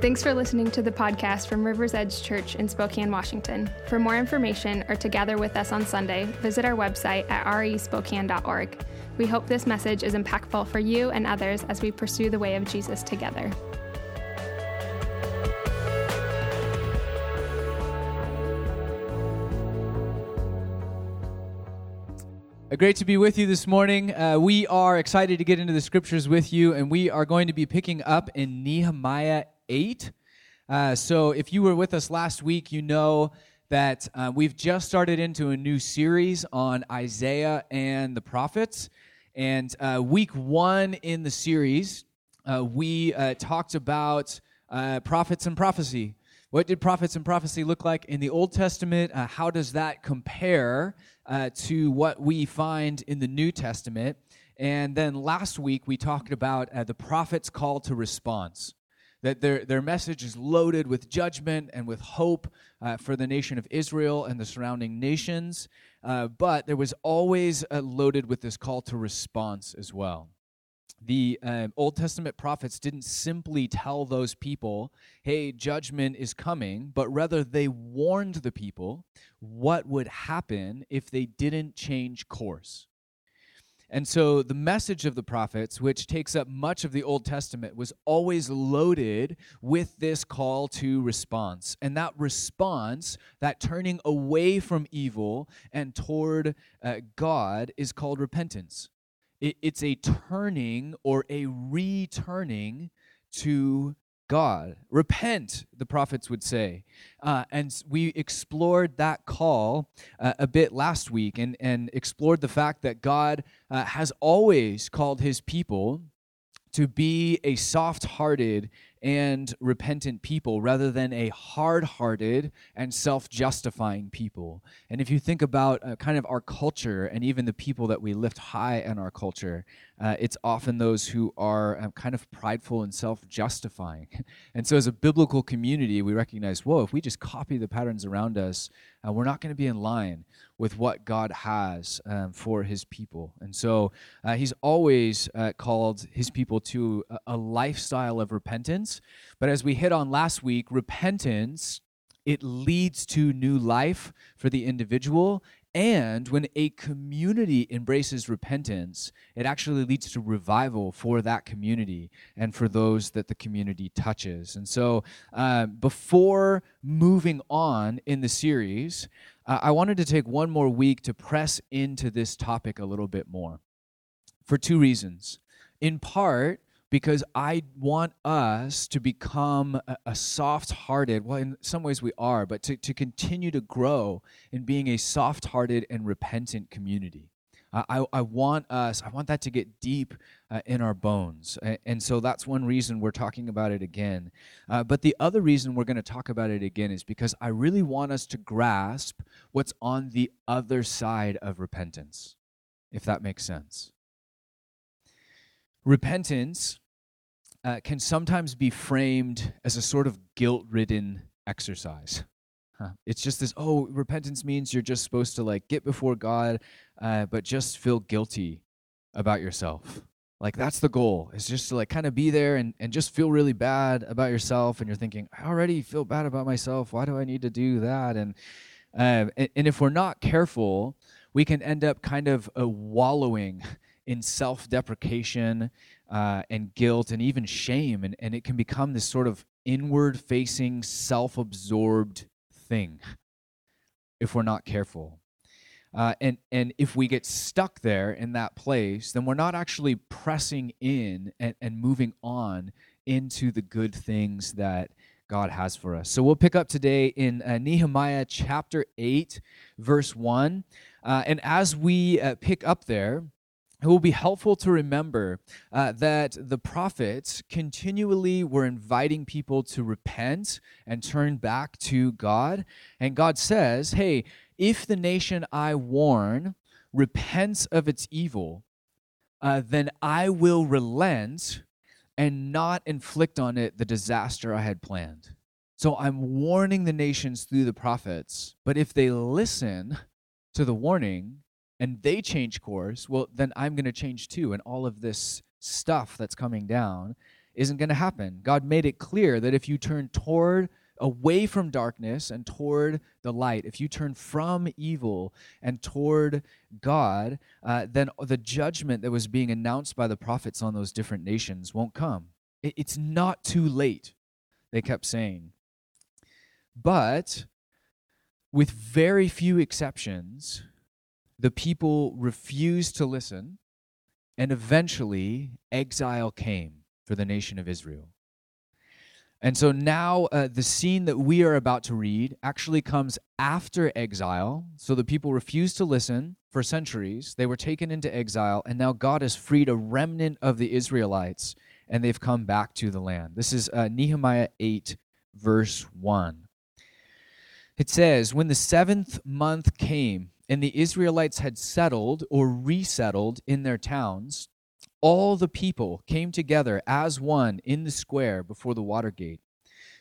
Thanks for listening to the podcast from River's Edge Church in Spokane, Washington. For more information or to gather with us on Sunday, visit our website at respokane.org. We hope this message is impactful for you and others as we pursue the way of Jesus together. Great to be with you this morning. We are excited to get into the scriptures with you, and we are going to be picking up in Nehemiah 8. So if you were with us last week, you know that we've just started into a new series on Isaiah and the prophets. And week one in the series, we talked about prophets and prophecy. What did prophets and prophecy look like in the Old Testament? How does that compare to what we find in the New Testament? And then last week, we talked about the prophet's call to response, that their message is loaded with judgment and with hope for the nation of Israel and the surrounding nations, but there was always loaded with this call to response as well. The Old Testament prophets didn't simply tell those people, hey, judgment is coming, but rather they warned the people what would happen if they didn't change course. And so the message of the prophets, which takes up much of the Old Testament, was always loaded with this call to response. And that response, that turning away from evil and toward God, is called repentance. It's a turning or a returning to God. Repent, the prophets would say. And we explored that call a bit last week and explored the fact that God has always called his people to be a soft-hearted and repentant people rather than a hard-hearted and self-justifying people. And if you think about kind of our culture and even the people that we lift high in our culture, it's often those who are kind of prideful and self-justifying. And so as a biblical community, we recognize, whoa, if we just copy the patterns around us, we're not going to be in line with what God has for his people. And so he's always called his people to a lifestyle of repentance. But as we hit on last week, repentance, it leads to new life for the individual. And when a community embraces repentance, it actually leads to revival for that community and for those that the community touches. And so before moving on in the series, I wanted to take one more week to press into this topic a little bit more for two reasons. In part, because I want us to become a soft-hearted, well, in some ways we are, but to continue to grow in being a soft-hearted and repentant community. I want that to get deep in our bones. And so that's one reason we're talking about it again. But the other reason we're going to talk about it again is because I really want us to grasp what's on the other side of repentance, if that makes sense. Repentance can sometimes be framed as a sort of guilt-ridden exercise. It's just this, repentance means you're just supposed to get before God, but just feel guilty about yourself. That's the goal. It's just to kind of be there and just feel really bad about yourself. And you're thinking, I already feel bad about myself. Why do I need to do that? And if we're not careful, we can end up kind of wallowing in self-deprecation and guilt and even shame, and it can become this sort of inward-facing, self-absorbed thing if we're not careful. And if we get stuck there in that place, then we're not actually pressing in and moving on into the good things that God has for us. So we'll pick up today in Nehemiah chapter 8, verse 1. And as we pick up there, it will be helpful to remember that the prophets continually were inviting people to repent and turn back to God. And God says, hey, if the nation I warn repents of its evil, then I will relent and not inflict on it the disaster I had planned. So I'm warning the nations through the prophets, but if they listen to the warning and they change course, well, then I'm going to change too, and all of this stuff that's coming down isn't going to happen. God made it clear that if you turn away from darkness and toward the light, if you turn from evil and toward God, then the judgment that was being announced by the prophets on those different nations won't come. It's not too late, they kept saying. But with very few exceptions, the people refused to listen, and eventually exile came for the nation of Israel. And so now the scene that we are about to read actually comes after exile. So the people refused to listen for centuries. They were taken into exile, and now God has freed a remnant of the Israelites, and they've come back to the land. This is Nehemiah 8, verse 1. It says, "When the 7th month came, and the Israelites had settled or resettled in their towns, all the people came together as one in the square before the water gate.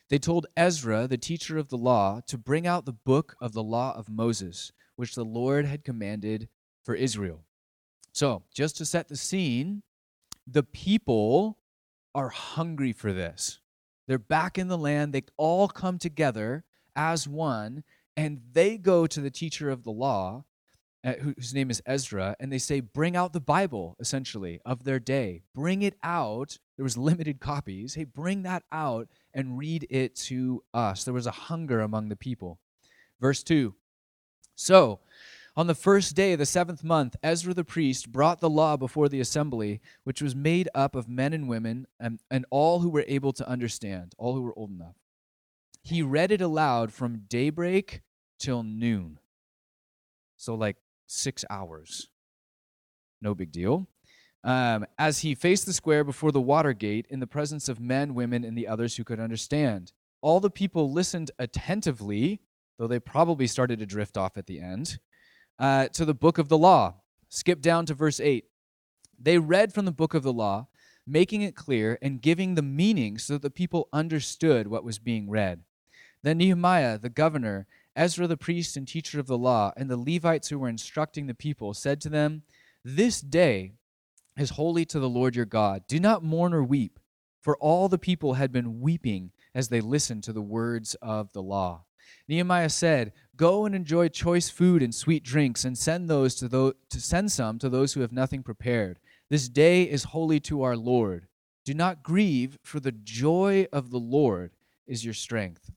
They told Ezra, the teacher of the law, to bring out the book of the law of Moses, which the Lord had commanded for Israel." So, just to set the scene, the people are hungry for this. They're back in the land. They all come together as one, and they go to the teacher of the law, whose name is Ezra, and they say, bring out the Bible, essentially, of their day. Bring it out. There was limited copies. Hey, bring that out and read it to us. There was a hunger among the people. Verse 2, "So on the 1st day of the 7th month, Ezra the priest brought the law before the assembly, which was made up of men and women and all who were able to understand, all who were old enough. He read it aloud from daybreak till noon." So like 6 hours. No big deal. "As he faced the square before the water gate in the presence of men, women, and the others who could understand. All the people listened attentively," though they probably started to drift off at the end, "to the book of the law." Skip down to verse 8. "They read from the book of the law, making it clear and giving the meaning so that the people understood what was being read. Then Nehemiah, the governor, Ezra the priest and teacher of the law, and the Levites who were instructing the people said to them, 'This day is holy to the Lord your God. Do not mourn or weep,' for all the people had been weeping as they listened to the words of the law. Nehemiah said, 'Go and enjoy choice food and sweet drinks, and send some to those who have nothing prepared. This day is holy to our Lord. Do not grieve, for the joy of the Lord is your strength.'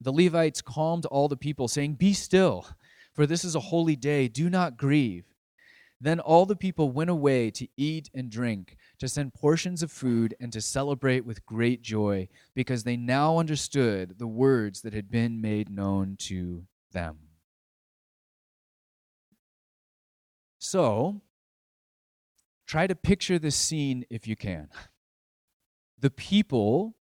The Levites calmed all the people, saying, 'Be still, for this is a holy day. Do not grieve.' Then all the people went away to eat and drink, to send portions of food, and to celebrate with great joy, because they now understood the words that had been made known to them." So, try to picture this scene if you can. The people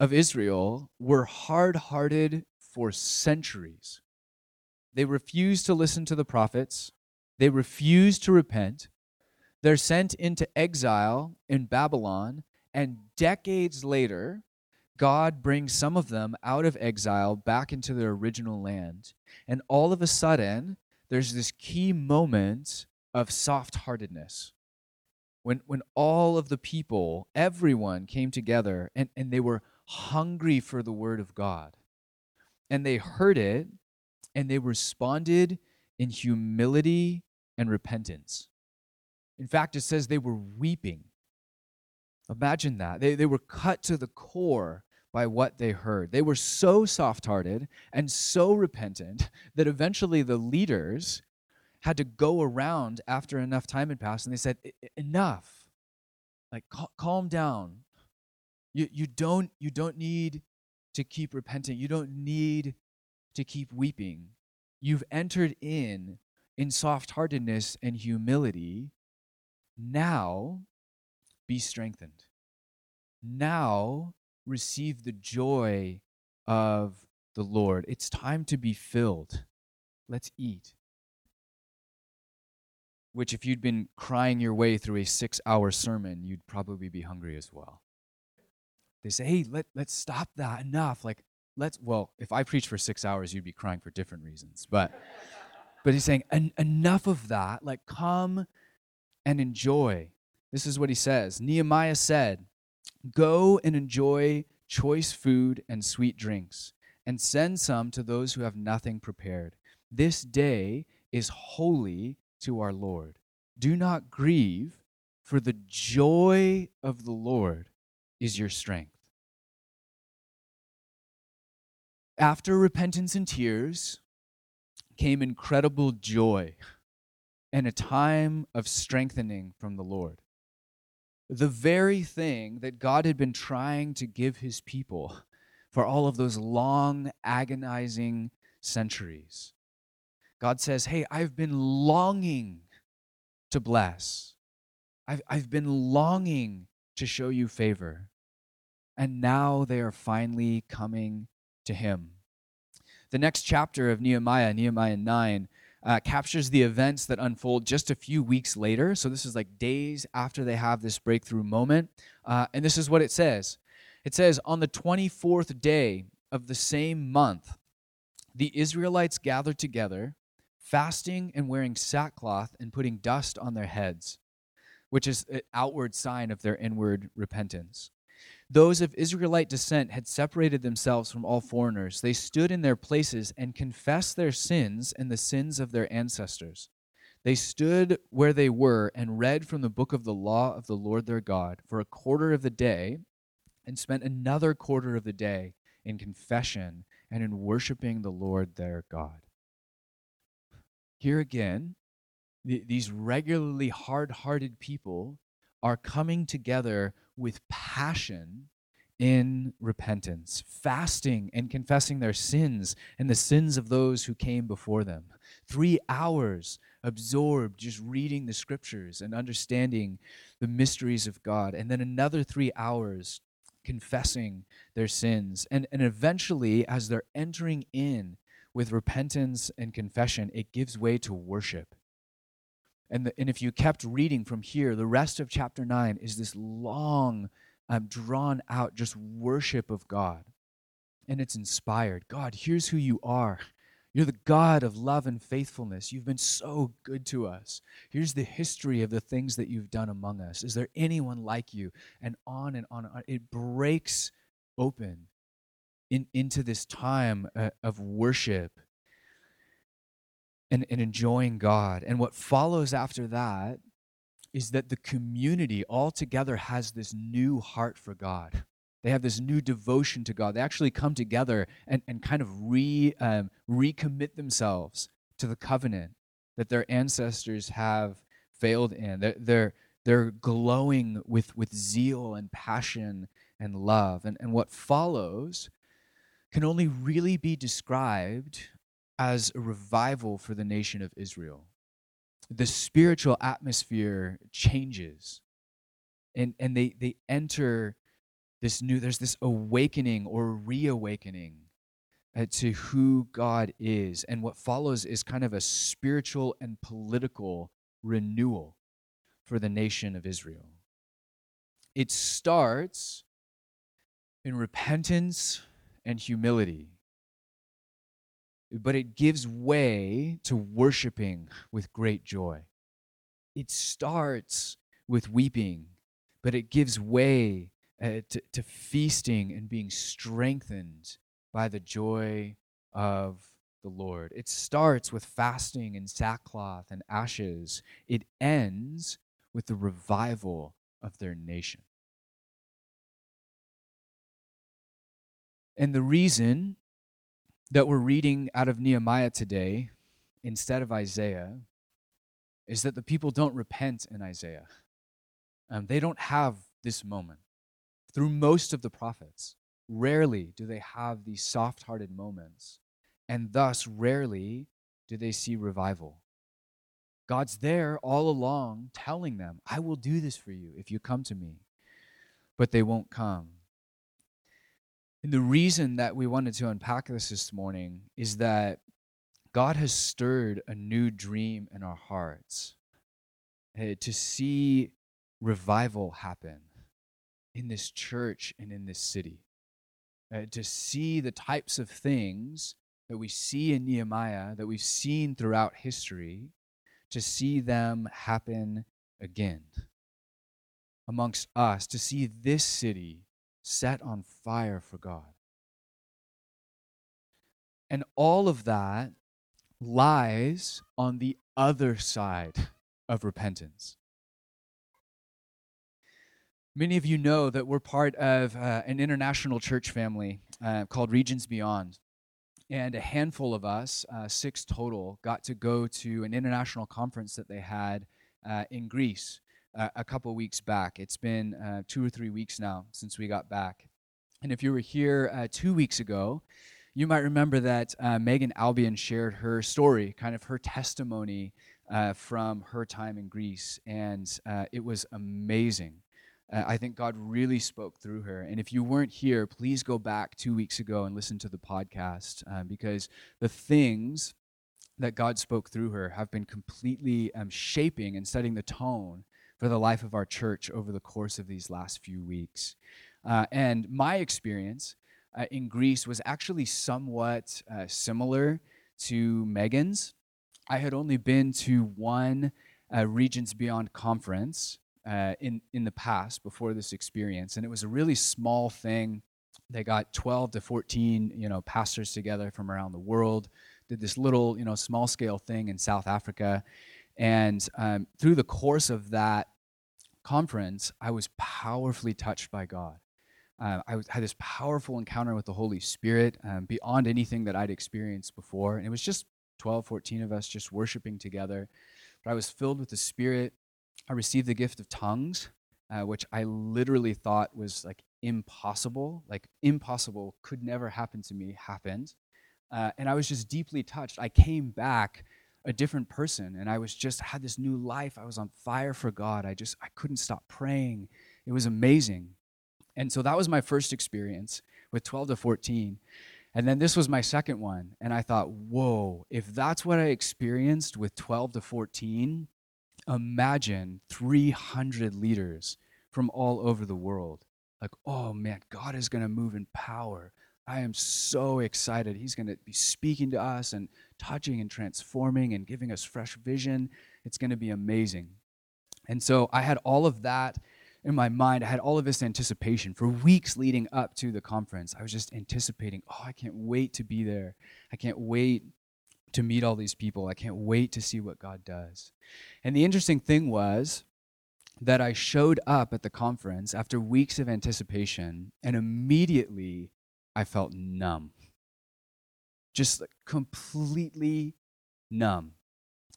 of Israel were hard-hearted for centuries. They refused to listen to the prophets. They refused to repent. They're sent into exile in Babylon, and decades later, God brings some of them out of exile back into their original land. And all of a sudden, there's this key moment of soft-heartedness. When all of the people, everyone came together, and they were hungry for the word of God. And they heard it, and they responded in humility and repentance. In fact, it says they were weeping. Imagine that. They were cut to the core by what they heard. They were so soft-hearted and so repentant that eventually the leaders had to go around after enough time had passed, and they said, "Enough. Like, calm down. You don't need to keep repenting. You don't need to keep weeping. You've entered in soft-heartedness and humility. Now be strengthened. Now receive the joy of the Lord. It's time to be filled. Let's eat." Which, if you'd been crying your way through a 6-hour sermon, you'd probably be hungry as well. They say, "Hey, let's stop that. Enough. Like, let's." Well, if I preach for 6 hours, you'd be crying for different reasons. But he's saying, "Enough of that. Like, come and enjoy." This is what he says. Nehemiah said, Go and enjoy choice food and sweet drinks, and send some to those who have nothing prepared. This day is holy to our Lord. Do not grieve, for the joy of the Lord is your strength." After repentance and tears came incredible joy and a time of strengthening from the Lord. The very thing that God had been trying to give his people for all of those long, agonizing centuries. God says, hey, I've been longing to bless. I've been longing to show you favor. And now they are finally coming to him. The next chapter of Nehemiah, Nehemiah 9, captures the events that unfold just a few weeks later. So this is like days after they have this breakthrough moment. And this is what it says. It says, on the 24th day of the same month, the Israelites gathered together, fasting and wearing sackcloth and putting dust on their heads, which is an outward sign of their inward repentance. Those of Israelite descent had separated themselves from all foreigners. They stood in their places and confessed their sins and the sins of their ancestors. They stood where they were and read from the book of the law of the Lord their God for a quarter of the day and spent another quarter of the day in confession and in worshiping the Lord their God. Here again, these regularly hard-hearted people are coming together with passion in repentance, fasting and confessing their sins and the sins of those who came before them. 3 hours absorbed just reading the scriptures and understanding the mysteries of God, and then another 3 hours confessing their sins. And eventually, as they're entering in with repentance and confession, it gives way to worship. And if you kept reading from here, the rest of chapter 9 is this long, drawn-out just worship of God. And it's inspired. God, here's who you are. You're the God of love and faithfulness. You've been so good to us. Here's the history of the things that you've done among us. Is there anyone like you? And on and on. It breaks open into this time of worship. And enjoying God. And what follows after that is that the community altogether has this new heart for God. They have this new devotion to God. They actually come together and kind of recommit themselves to the covenant that their ancestors have failed in. They're glowing with zeal and passion and love. And what follows can only really be described as a revival for the nation of Israel. The spiritual atmosphere changes, and they enter this new, there's this awakening or reawakening to who God is, and what follows is kind of a spiritual and political renewal for the nation of Israel. It starts in repentance and humility, but it gives way to worshiping with great joy. It starts with weeping, but it gives way to feasting and being strengthened by the joy of the Lord. It starts with fasting and sackcloth and ashes. It ends with the revival of their nation. And the reason that we're reading out of Nehemiah today instead of Isaiah is that the people don't repent in Isaiah. They don't have this moment. Through most of the prophets, rarely do they have these soft-hearted moments, and thus rarely do they see revival. God's there all along telling them, I will do this for you if you come to me, but they won't come. And the reason that we wanted to unpack this morning is that God has stirred a new dream in our hearts to see revival happen in this church and in this city, to see the types of things that we see in Nehemiah, that we've seen throughout history, to see them happen again. amongst us to see this city set on fire for God. And all of that lies on the other side of repentance. Many of you know that we're part of an international church family called Regions Beyond. And a handful of us, 6 total, got to go to an international conference that they had in Greece a couple weeks back. It's been 2 or 3 weeks now since we got back. And if you were here 2 weeks ago, you might remember that Megan Albion shared her story, kind of her testimony from her time in Greece. And it was amazing. I think God really spoke through her. And if you weren't here, please go back 2 weeks ago and listen to the podcast because the things that God spoke through her have been completely shaping and setting the tone for the life of our church over the course of these last few weeks. And my experience in Greece was actually somewhat similar to Megan's. I had only been to one Regions Beyond conference in the past before this experience, and it was a really small thing. They got 12 to 14, pastors together from around the world, did this little, small scale thing in South Africa, and through the course of that conference, I was powerfully touched by God. I had this powerful encounter with the Holy Spirit beyond anything that I'd experienced before, and it was just 12, 14 of us just worshiping together. But I was filled with the Spirit. I received the gift of tongues, which I literally thought was impossible, could never happen to me, happened. And I was just deeply touched. I came back a different person, and I was had this new life. I was on fire for God. I couldn't stop praying. It was amazing. And so that was my first experience with 12 to 14. And then this was my second one. And I thought, whoa, if that's what I experienced with 12 to 14, imagine 300 leaders from all over the world. Oh man, God is going to move in power. I am so excited. He's going to be speaking to us and touching and transforming and giving us fresh vision. It's going to be amazing. And so I had all of that in my mind. I had all of this anticipation for weeks leading up to the conference. I was just anticipating, I can't wait to be there. I can't wait to meet all these people. I can't wait to see what God does. And the interesting thing was that I showed up at the conference after weeks of anticipation, and immediately I felt numb. Just completely numb.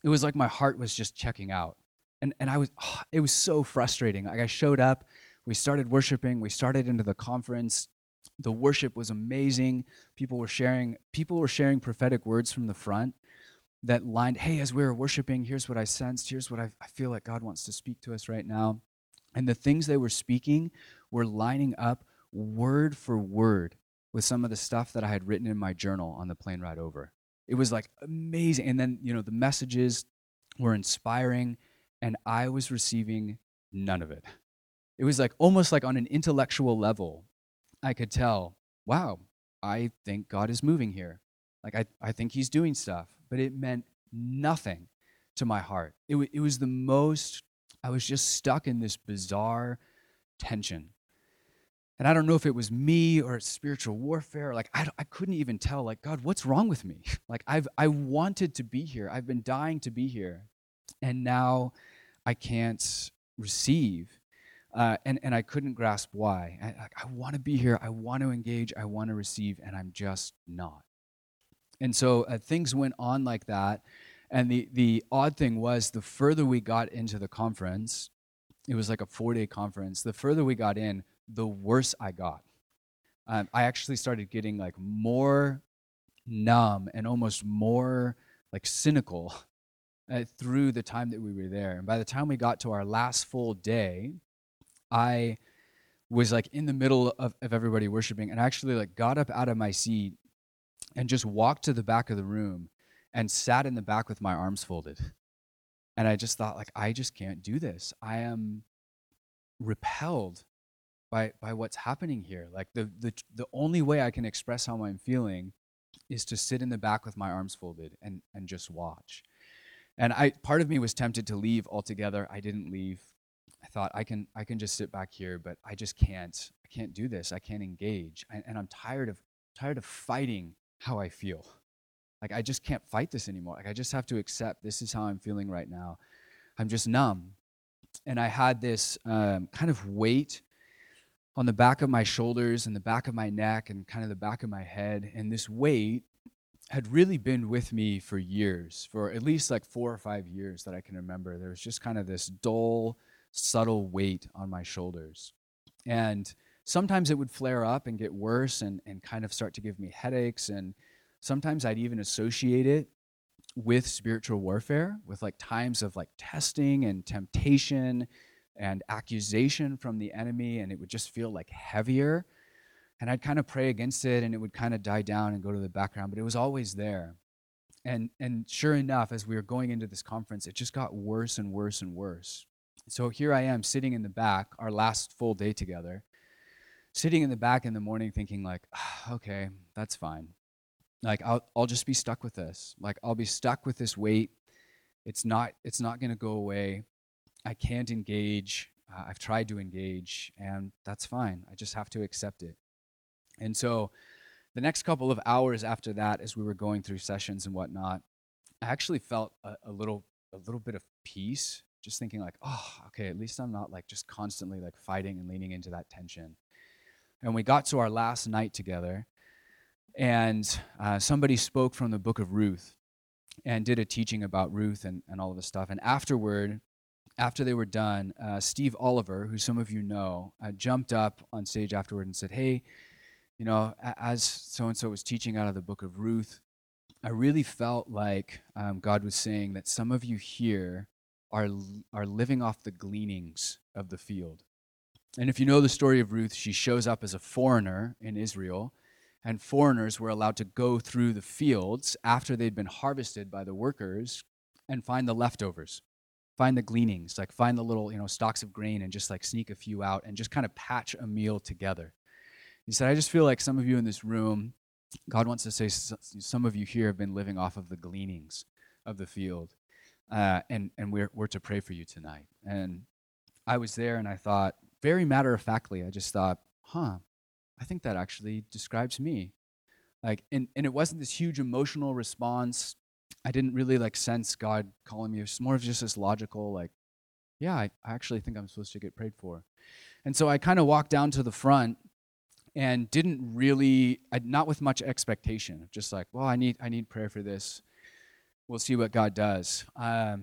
It was like my heart was just checking out. And it was so frustrating. I showed up, we started worshiping, we started into the conference. The worship was amazing. People were sharing prophetic words from the front that lined, hey, as we were worshiping, here's what I sensed, here's what I feel like God wants to speak to us right now. And the things they were speaking were lining up word for word with some of the stuff that I had written in my journal on the plane ride over. It was amazing. And then, the messages were inspiring, and I was receiving none of it. It was almost on an intellectual level, I could tell, wow, I think God is moving here. I think he's doing stuff, but it meant nothing to my heart. It was I was just stuck in this bizarre tension. And I don't know if it was me or spiritual warfare. I couldn't even tell, God, what's wrong with me? I wanted to be here. I've been dying to be here. And now I can't receive. And I couldn't grasp why. I want to be here. I want to engage. I want to receive, and I'm just not. And so things went on like that. And the odd thing was, the further we got into the conference, it was a 4-day conference. The further we got in, the worse I got. I actually started getting more numb and almost more cynical through the time that we were there. And by the time we got to our last full day, I was in the middle of everybody worshiping, and actually got up out of my seat and just walked to the back of the room and sat in the back with my arms folded. And I just thought, I just can't do this. I am repelled by what's happening here. The only way I can express how I'm feeling is to sit in the back with my arms folded and just watch. And part of me was tempted to leave altogether. I didn't leave. I thought, I can just sit back here, but I just can't. I can't do this. I can't engage. And I'm tired of fighting how I feel. Like, I just can't fight this anymore. Like, I just have to accept this is how I'm feeling right now. I'm just numb. And I had this kind of weight on the back of my shoulders and the back of my neck and kind of the back of my head. And this weight had really been with me for years, for at least like 4 or 5 years that I can remember. There was just kind of this dull, subtle weight on my shoulders. And sometimes it would flare up and get worse and kind of start to give me headaches. And sometimes I'd even associate it with spiritual warfare, with like times of like testing and temptation and accusation from the enemy, and it would just feel like heavier. And I'd kind of pray against it, and it would kind of die down and go to the background, but it was always there. And sure enough, as we were going into this conference, it just got worse and worse and worse. So here I am sitting in the back, our last full day together, sitting in the back in the morning thinking like, okay, that's fine. Like, I'll just be stuck with this. Like, I'll be stuck with this weight. It's not going to go away. I can't engage. I've tried to engage, and that's fine. I just have to accept it. And so the next couple of hours after that, as we were going through sessions and whatnot, I actually felt a little bit of peace, just thinking like, oh, okay, at least I'm not like just constantly like fighting and leaning into that tension. And we got to our last night together, and somebody spoke from the book of Ruth and did a teaching about Ruth and all of this stuff. And after they were done, Steve Oliver, who some of you know, jumped up on stage afterward and said, hey, you know, as so-and-so was teaching out of the book of Ruth, I really felt like God was saying that some of you here are living off the gleanings of the field. And if you know the story of Ruth, she shows up as a foreigner in Israel, and foreigners were allowed to go through the fields after they'd been harvested by the workers and find the leftovers, find the gleanings, like find the little, you know, stalks of grain and just like sneak a few out and just kind of patch a meal together. He said, I just feel like some of you in this room, God wants to say some of you here have been living off of the gleanings of the field, and we're to pray for you tonight. And I was there, and I thought, very matter-of-factly, I just thought, I think that actually describes me. Like, and it wasn't this huge emotional response. I didn't really like sense God calling me. It was more of just this logical, like, yeah, I actually think I'm supposed to get prayed for. And so I kind of walked down to the front, and didn't really, not with much expectation, just like, well, I need prayer for this. We'll see what God does. And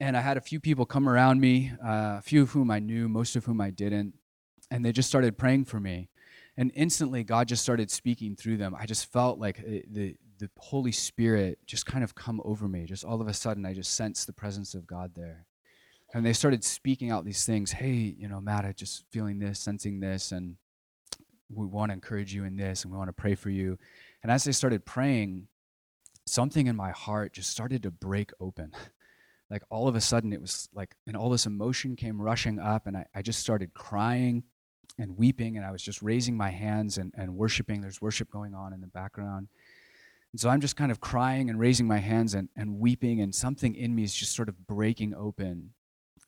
I had a few people come around me, a few of whom I knew, most of whom I didn't, and they just started praying for me. And instantly, God just started speaking through them. I just felt like the Holy Spirit just kind of come over me. Just all of a sudden, I just sensed the presence of God there. And they started speaking out these things. Hey, you know, Matt, I'm just feeling this, sensing this, and we want to encourage you in this, and we want to pray for you. And as they started praying, something in my heart just started to break open. Like, all of a sudden, it was like, and all this emotion came rushing up, and I just started crying and weeping, and I was just raising my hands and worshiping. There's worship going on in the background. And so I'm just kind of crying and raising my hands and weeping, and something in me is just sort of breaking open,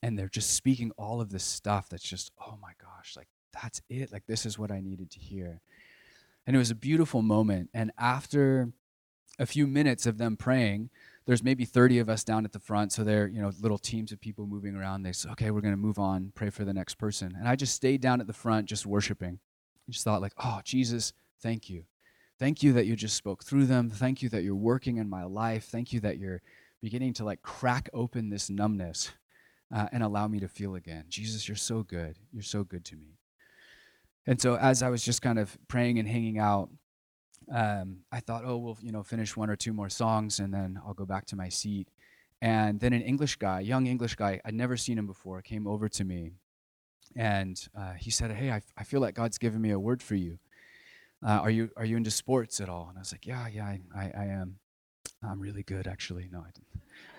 and they're just speaking all of this stuff that's just, oh my gosh, like, that's it. Like, this is what I needed to hear. And it was a beautiful moment. And after a few minutes of them praying, there's maybe 30 of us down at the front. So they're, you know, little teams of people moving around. They said, okay, we're going to move on, pray for the next person. And I just stayed down at the front just worshiping. I just thought like, oh, Jesus, thank you. Thank you that you just spoke through them. Thank you that you're working in my life. Thank you that you're beginning to like crack open this numbness and allow me to feel again. Jesus, you're so good. You're so good to me. And so as I was just kind of praying and hanging out, I thought, oh, we'll, you know, finish 1 or 2 more songs, and then I'll go back to my seat. And then an English guy, young English guy, I'd never seen him before, came over to me. And he said, hey, I feel like God's given me a word for you. Are you into sports at all? And I was like, yeah, I am. I'm really good, actually. No,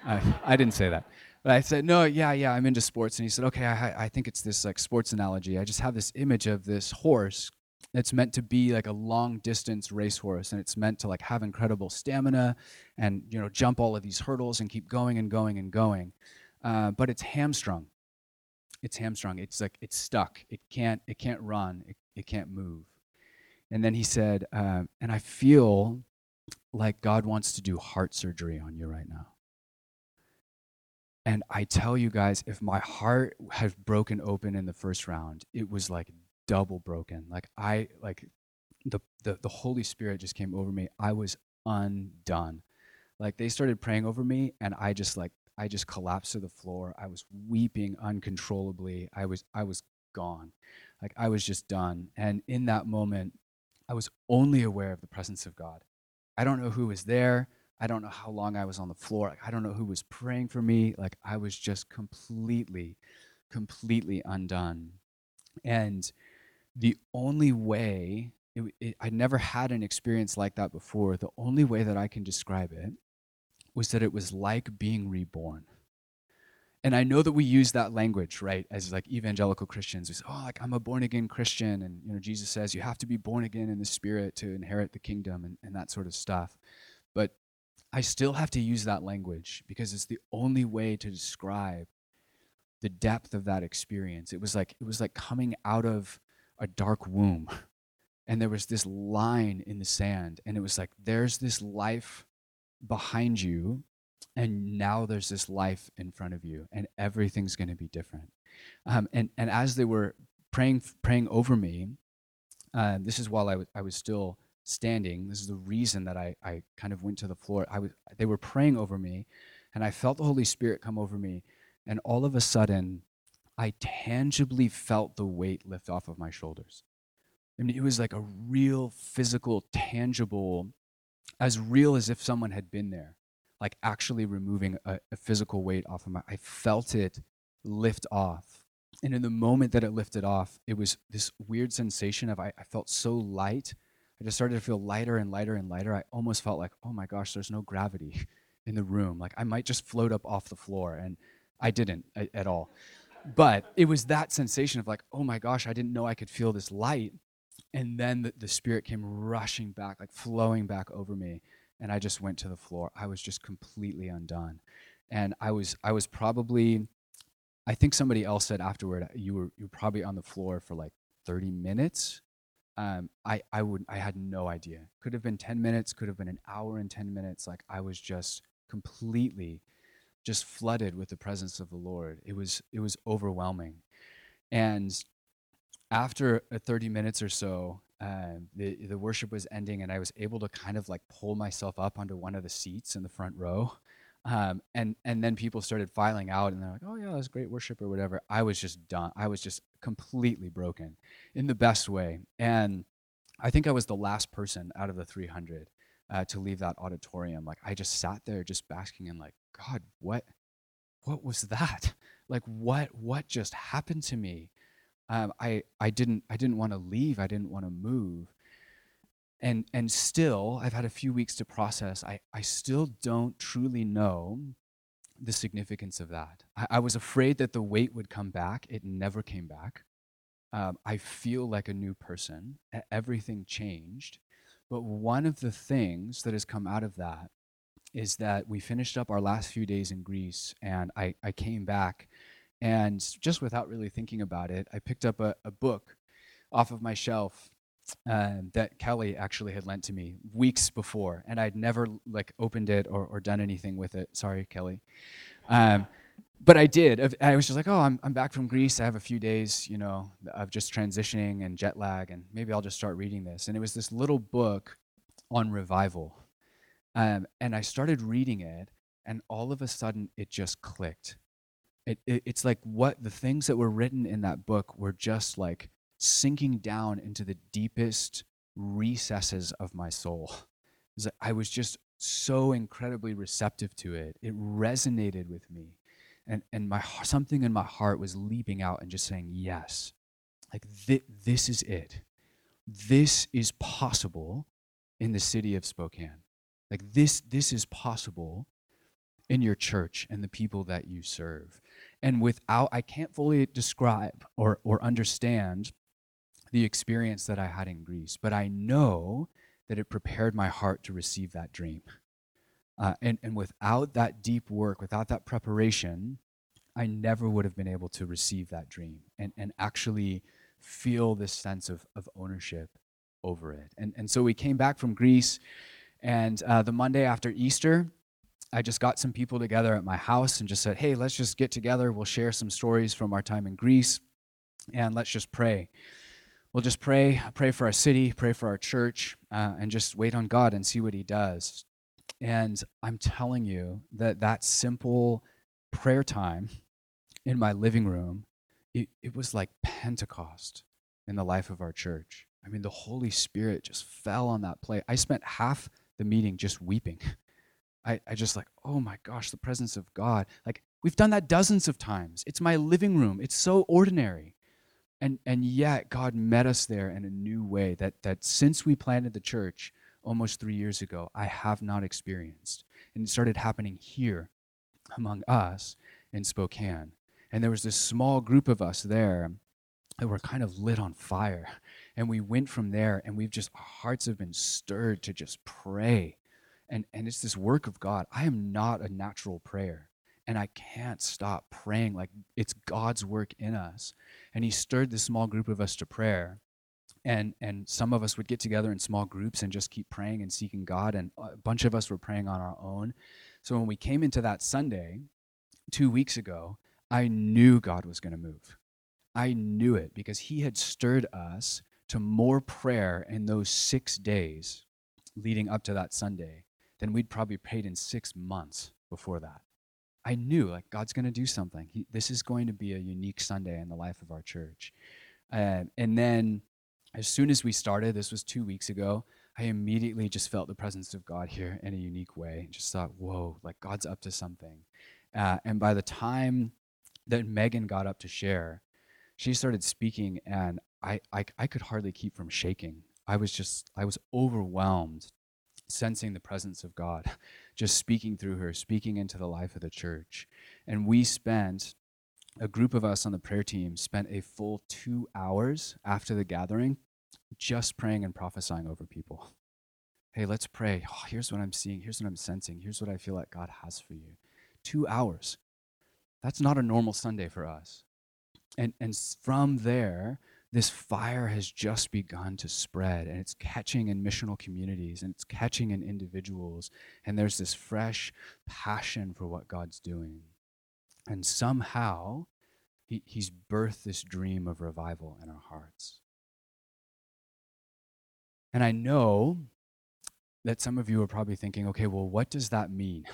I didn't. I didn't say that. But I said, no, yeah, I'm into sports. And he said, okay, I think it's this like sports analogy. I just have this image of this horse that's meant to be like a long distance racehorse, and it's meant to like have incredible stamina and, you know, jump all of these hurdles and keep going and going and going. But it's hamstrung. it's hamstrung. It's like it's stuck. It can't run. It can't move. And then he said, and I feel like God wants to do heart surgery on you right now. And I tell you guys, if my heart had broken open in the first round, it was like double broken. Like the Holy Spirit just came over me. I was undone. Like they started praying over me, and I just collapsed to the floor. I was weeping uncontrollably. I was gone. Like I was just done. And in that moment, I was only aware of the presence of God. I don't know who was there. I don't know how long I was on the floor. Like, I don't know who was praying for me. Like I was just completely undone. And the only way, I never had an experience like that before. The only way that I can describe it was that it was like being reborn. And I know that we use that language, right, as like evangelical Christians. We say, oh, like I'm a born-again Christian. And, you know, Jesus says you have to be born again in the Spirit to inherit the kingdom and that sort of stuff. But I still have to use that language because it's the only way to describe the depth of that experience. It was like coming out of a dark womb, and there was this line in the sand, and it was like, there's this life behind you, and now there's this life in front of you, and everything's going to be different. And as they were praying over me, this is while I was still standing. This is the reason that I kind of went to the floor. They were praying over me, and I felt the Holy Spirit come over me, and all of a sudden, I tangibly felt the weight lift off of my shoulders. I mean, it was like a real physical, tangible, as real as if someone had been there, like actually removing a physical weight off of I felt it lift off. And in the moment that it lifted off, it was this weird sensation of I felt so light. I just started to feel lighter and lighter and lighter. I almost felt like, oh my gosh, there's no gravity in the room. Like I might just float up off the floor, and I didn't at all. But it was that sensation of like, oh my gosh, I didn't know I could feel this light. And then the Spirit came rushing back, like flowing back over me. And I just went to the floor. I was just completely undone. And I was probably, I think somebody else said afterward, you were probably on the floor for like 30 minutes. I had no idea. Could have been 10 minutes, could have been an hour and 10 minutes. Like I was just completely just flooded with the presence of the Lord. It was overwhelming. And after 30 minutes or so, the worship was ending, and I was able to kind of like pull myself up onto one of the seats in the front row. And then people started filing out, and they're like, oh yeah, that was great worship or whatever. I was just done. I was just completely broken in the best way. And I think I was the last person out of the 300 to leave that auditorium. Like I just sat there just basking in like, God, what was that? Like what just happened to me? I didn't want to leave. I didn't want to move. And still, I've had a few weeks to process. I still don't truly know the significance of that. I was afraid that the weight would come back. It never came back. I feel like a new person. Everything changed. But one of the things that has come out of that is that we finished up our last few days in Greece, and I came back, and just without really thinking about it, I picked up a book off of my shelf that Kelly actually had lent to me weeks before, and I'd never like opened it or done anything with it. Sorry, Kelly. But I did. I was just like, oh, I'm back from Greece. I have a few days, you know, of just transitioning and jet lag, and maybe I'll just start reading this. And it was this little book on revival. And I started reading it, and all of a sudden it just clicked. It's like what the things that were written in that book were just like sinking down into the deepest recesses of my soul. Like I was just so incredibly receptive to it. It resonated with me, and something in my heart was leaping out and just saying yes. Like this is it. This is possible in the city of Spokane. Like this is possible in your church and the people that you serve. And I can't fully describe or understand the experience that I had in Greece, but I know that it prepared my heart to receive that dream. And without that deep work, without that preparation, I never would have been able to receive that dream and actually feel this sense of ownership over it. And so we came back from Greece, and the Monday after Easter, I just got some people together at my house and just said, hey, let's just get together. We'll share some stories from our time in Greece, and let's just pray. We'll just pray for our city, pray for our church, and just wait on God and see what he does. And I'm telling you that simple prayer time in my living room, it was like Pentecost in the life of our church. I mean, the Holy Spirit just fell on that place. I spent half the meeting just weeping. I just like, oh my gosh, the presence of God. Like, we've done that dozens of times. It's my living room. It's so ordinary. And yet God met us there in a new way that since we planted the church almost 3 years ago, I have not experienced. And it started happening here among us in Spokane. And there was this small group of us there that were kind of lit on fire. And we went from there, and our hearts have been stirred to just pray. And it's this work of God. I am not a natural prayer, and I can't stop praying. Like, it's God's work in us. And he stirred this small group of us to prayer. And some of us would get together in small groups and just keep praying and seeking God, and a bunch of us were praying on our own. So when we came into that Sunday 2 weeks ago, I knew God was going to move. I knew it because he had stirred us to more prayer in those 6 days leading up to that Sunday than we'd probably prayed in 6 months before that. I knew, like, God's going to do something. This is going to be a unique Sunday in the life of our church. And then as soon as we started, this was 2 weeks ago, I immediately just felt the presence of God here in a unique way. Just thought, whoa, like, God's up to something. And by the time that Megan got up to share, she started speaking, and I could hardly keep from shaking. I was overwhelmed, sensing the presence of God, just speaking through her, speaking into the life of the church. And a group of us on the prayer team spent a full 2 hours after the gathering just praying and prophesying over people. Hey, let's pray. Oh, here's what I'm seeing. Here's what I'm sensing. Here's what I feel like God has for you. 2 hours. That's not a normal Sunday for us. And from there, this fire has just begun to spread, and it's catching in missional communities, and it's catching in individuals, and there's this fresh passion for what God's doing. And somehow, he's birthed this dream of revival in our hearts. And I know that some of you are probably thinking, okay, well, what does that mean?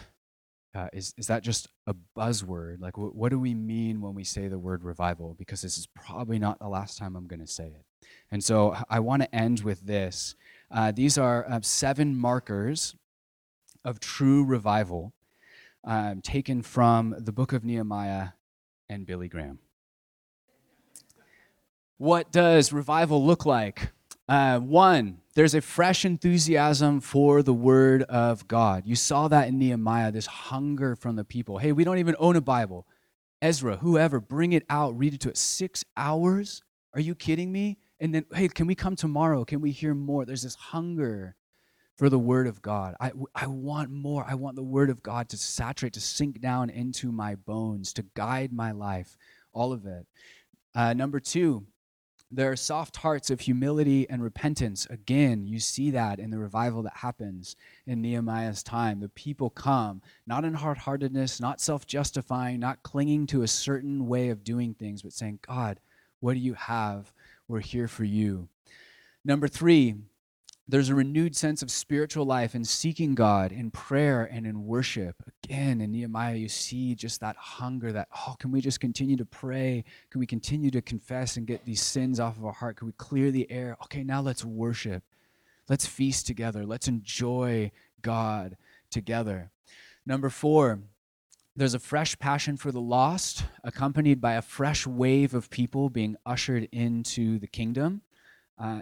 Is that just a buzzword? Like, what do we mean when we say the word revival? Because this is probably not the last time I'm going to say it. And so I want to end with this. These are 7 markers of true revival taken from the book of Nehemiah and Billy Graham. What does revival look like? 1, there's a fresh enthusiasm for the word of God. You saw that in Nehemiah, this hunger from the people. Hey, we don't even own a Bible. Ezra, whoever, bring it out, read it to us. 6 hours? Are you kidding me? And then, hey, can we come tomorrow? Can we hear more? There's this hunger for the word of God. I want more. I want the word of God to saturate, to sink down into my bones, to guide my life, all of it. 2, there are soft hearts of humility and repentance. Again, you see that in the revival that happens in Nehemiah's time. The people come, not in hard-heartedness, not self-justifying, not clinging to a certain way of doing things, but saying, God, what do you have? We're here for you. 3, there's a renewed sense of spiritual life in seeking God, in prayer, and in worship. Again, in Nehemiah, you see just that hunger that, oh, can we just continue to pray? Can we continue to confess and get these sins off of our heart? Can we clear the air? Okay, now let's worship. Let's feast together. Let's enjoy God together. 4, there's a fresh passion for the lost, accompanied by a fresh wave of people being ushered into the kingdom.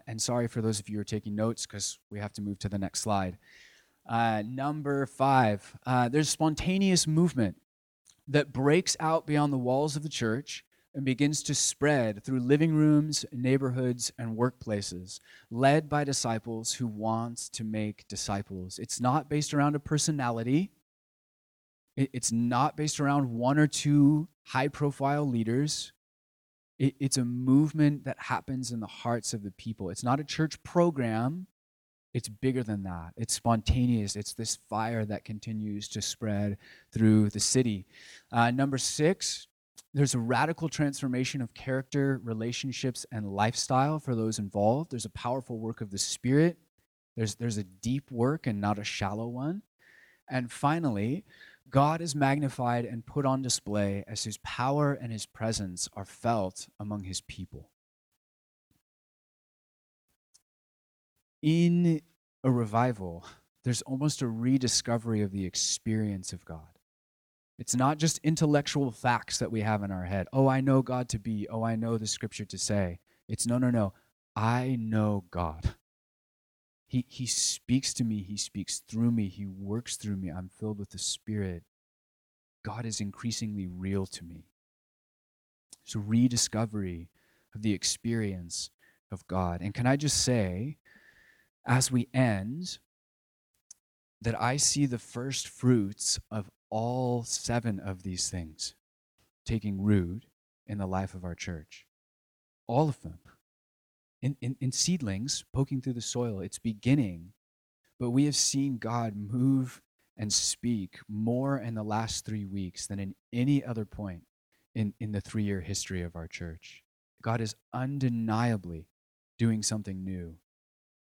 And sorry for those of you who are taking notes because we have to move to the next slide. 5, there's spontaneous movement that breaks out beyond the walls of the church and begins to spread through living rooms, neighborhoods, and workplaces, led by disciples who want to make disciples. It's not based around a personality. It's not based around one or two high-profile leaders. It's a movement that happens in the hearts of the people. It's not a church program. It's bigger than that. It's spontaneous. It's this fire that continues to spread through the city. Number six, there's a radical transformation of character, relationships, and lifestyle for those involved. There's a powerful work of the Spirit. There's a deep work and not a shallow one. And finally, God is magnified and put on display as his power and his presence are felt among his people. In a revival, there's almost a rediscovery of the experience of God. It's not just intellectual facts that we have in our head. Oh, I know God to be. Oh, I know the scripture to say. It's no. I know God. He speaks to me. He speaks through me. He works through me. I'm filled with the Spirit. God is increasingly real to me. It's a rediscovery of the experience of God. And can I just say, as we end, that I see the first fruits of all seven of these things taking root in the life of our church. All of them. In seedlings poking through the soil, it's beginning, but we have seen God move and speak more in the last 3 weeks than in any other point in the 3-year history of our church. God is undeniably doing something new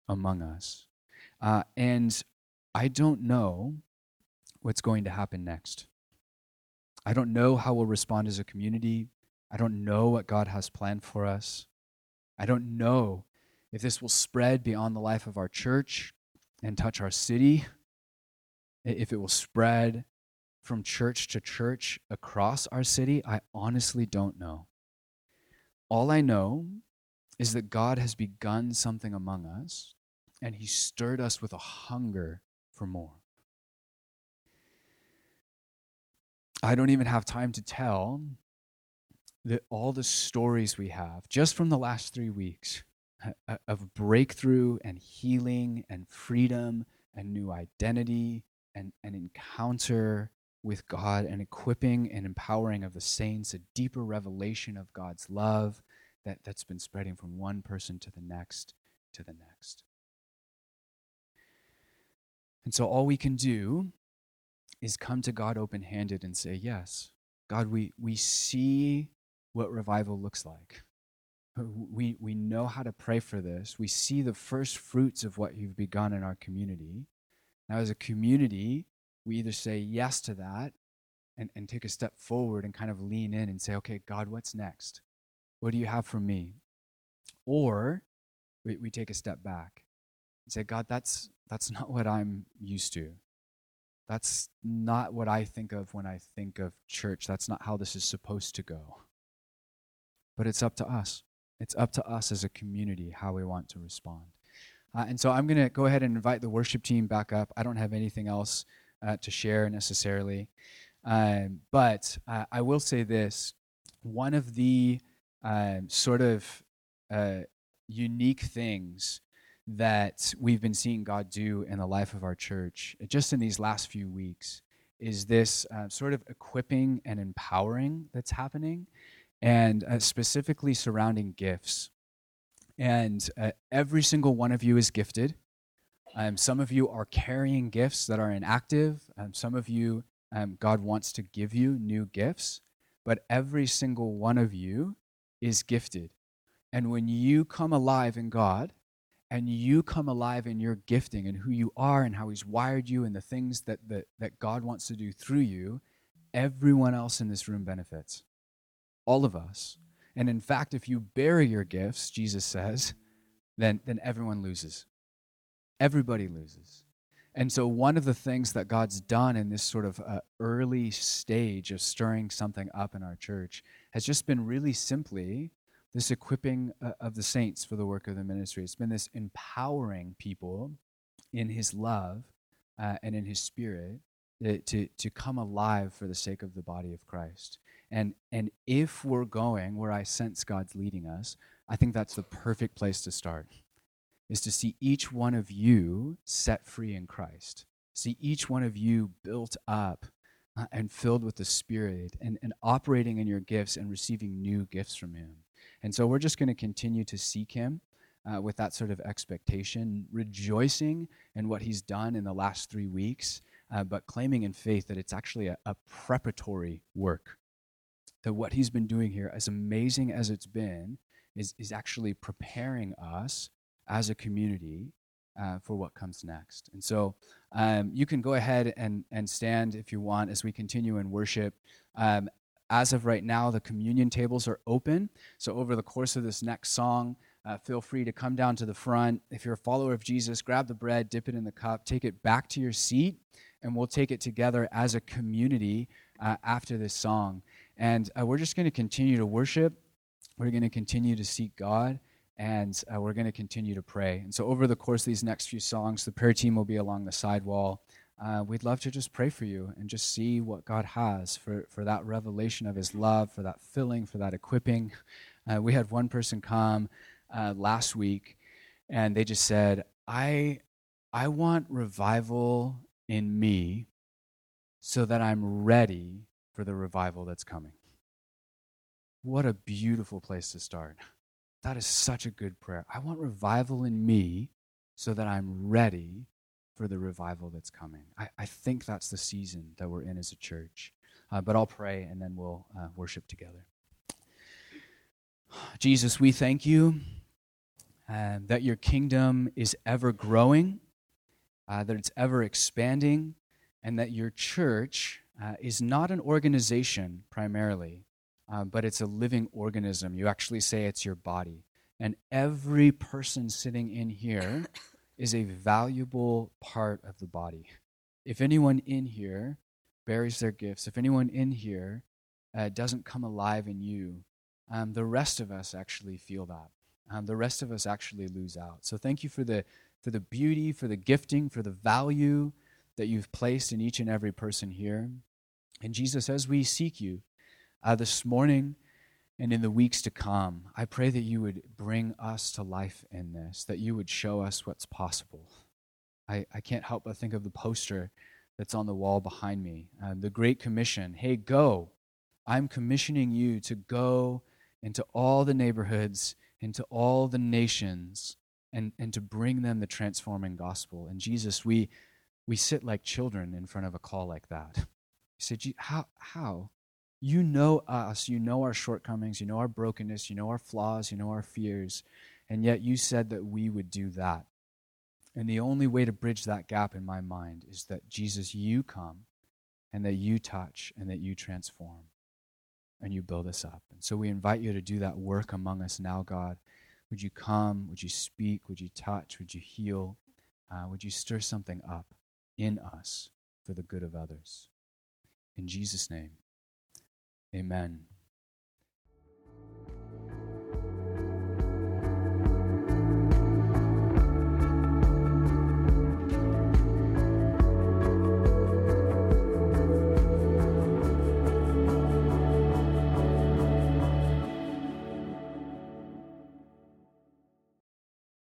among us. And I don't know what's going to happen next. I don't know how we'll respond as a community. I don't know what God has planned for us. I don't know if this will spread beyond the life of our church and touch our city, if it will spread from church to church across our city. I honestly don't know. All I know is that God has begun something among us, and he stirred us with a hunger for more. I don't even have time to tell all the stories we have just from the last 3 weeks of breakthrough and healing and freedom and new identity and an encounter with God and equipping and empowering of the saints, a deeper revelation of God's love that's been spreading from one person to the next to the next. And so all we can do is come to God open-handed and say, yes, God, we see what revival looks like. We know how to pray for this. We see the first fruits of what you've begun in our community. Now, as a community, we either say yes to that and take a step forward and kind of lean in and say, okay, God, what's next? What do you have for me? Or we take a step back and say, God, that's not what I'm used to. That's not what I think of when I think of church. That's not how this is supposed to go. But it's up to us. It's up to us as a community how we want to respond. And so I'm going to go ahead and invite the worship team back up. I don't have anything else to share necessarily. But I will say this. One of the unique things that we've been seeing God do in the life of our church just in these last few weeks is this sort of equipping and empowering that's happening, and specifically surrounding gifts. And every single one of you is gifted. Some of you are carrying gifts that are inactive. Some of you, God wants to give you new gifts, but every single one of you is gifted. And when you come alive in God, and you come alive in your gifting and who you are and how he's wired you and the things that God wants to do through you, everyone else in this room benefits. All of us. And in fact, if you bury your gifts, Jesus says, then everyone loses. Everybody loses. And so one of the things that God's done in this sort of early stage of stirring something up in our church has just been really simply this equipping of the saints for the work of the ministry. It's been this empowering people in his love and in his Spirit to come alive for the sake of the body of Christ. And if we're going where I sense God's leading us, I think that's the perfect place to start, is to see each one of you set free in Christ. See each one of you built up and filled with the Spirit and operating in your gifts and receiving new gifts from Him. And so we're just going to continue to seek Him with that sort of expectation, rejoicing in what He's done in the last 3 weeks, but claiming in faith that it's actually a preparatory work, that what He's been doing here, as amazing as it's been, is actually preparing us as a community for what comes next. And so you can go ahead and stand if you want as we continue in worship. As of right now, the communion tables are open. So over the course of this next song, feel free to come down to the front. If you're a follower of Jesus, grab the bread, dip it in the cup, take it back to your seat, and we'll take it together as a community after this song. And we're just going to continue to worship. We're going to continue to seek God. And we're going to continue to pray. And so over the course of these next few songs, the prayer team will be along the sidewall. We'd love to just pray for you and just see what God has for that revelation of His love, for that filling, for that equipping. We had one person come last week, and they just said, I want revival in me so that I'm ready for the revival that's coming. What a beautiful place to start. That is such a good prayer. I want revival in me so that I'm ready for the revival that's coming. I think that's the season that we're in as a church. But I'll pray, and then we'll worship together. Jesus, we thank You that Your kingdom is ever growing, that it's ever expanding, and that Your church is not an organization primarily, but it's a living organism. You actually say it's your body. And every person sitting in here is a valuable part of the body. If anyone in here buries their gifts, if anyone in here doesn't come alive in You, the rest of us actually feel that. The rest of us actually lose out. So thank You for the beauty, for the gifting, for the value that You've placed in each and every person here. And Jesus, as we seek You, this morning and in the weeks to come, I pray that You would bring us to life in this, that You would show us what's possible. I can't help but think of the poster that's on the wall behind me, the Great Commission. Hey, go. I'm commissioning you to go into all the neighborhoods, into all the nations, and to bring them the transforming gospel. And Jesus, we sit like children in front of a call like that. You say, how? You know us, You know our shortcomings, You know our brokenness, You know our flaws, You know our fears, and yet You said that we would do that. And the only way to bridge that gap in my mind is that, Jesus, You come and that You touch and that You transform and You build us up. And so we invite You to do that work among us now, God. Would You come? Would You speak? Would You touch? Would You heal? Would You stir something up in us for the good of others? In Jesus' name. Amen.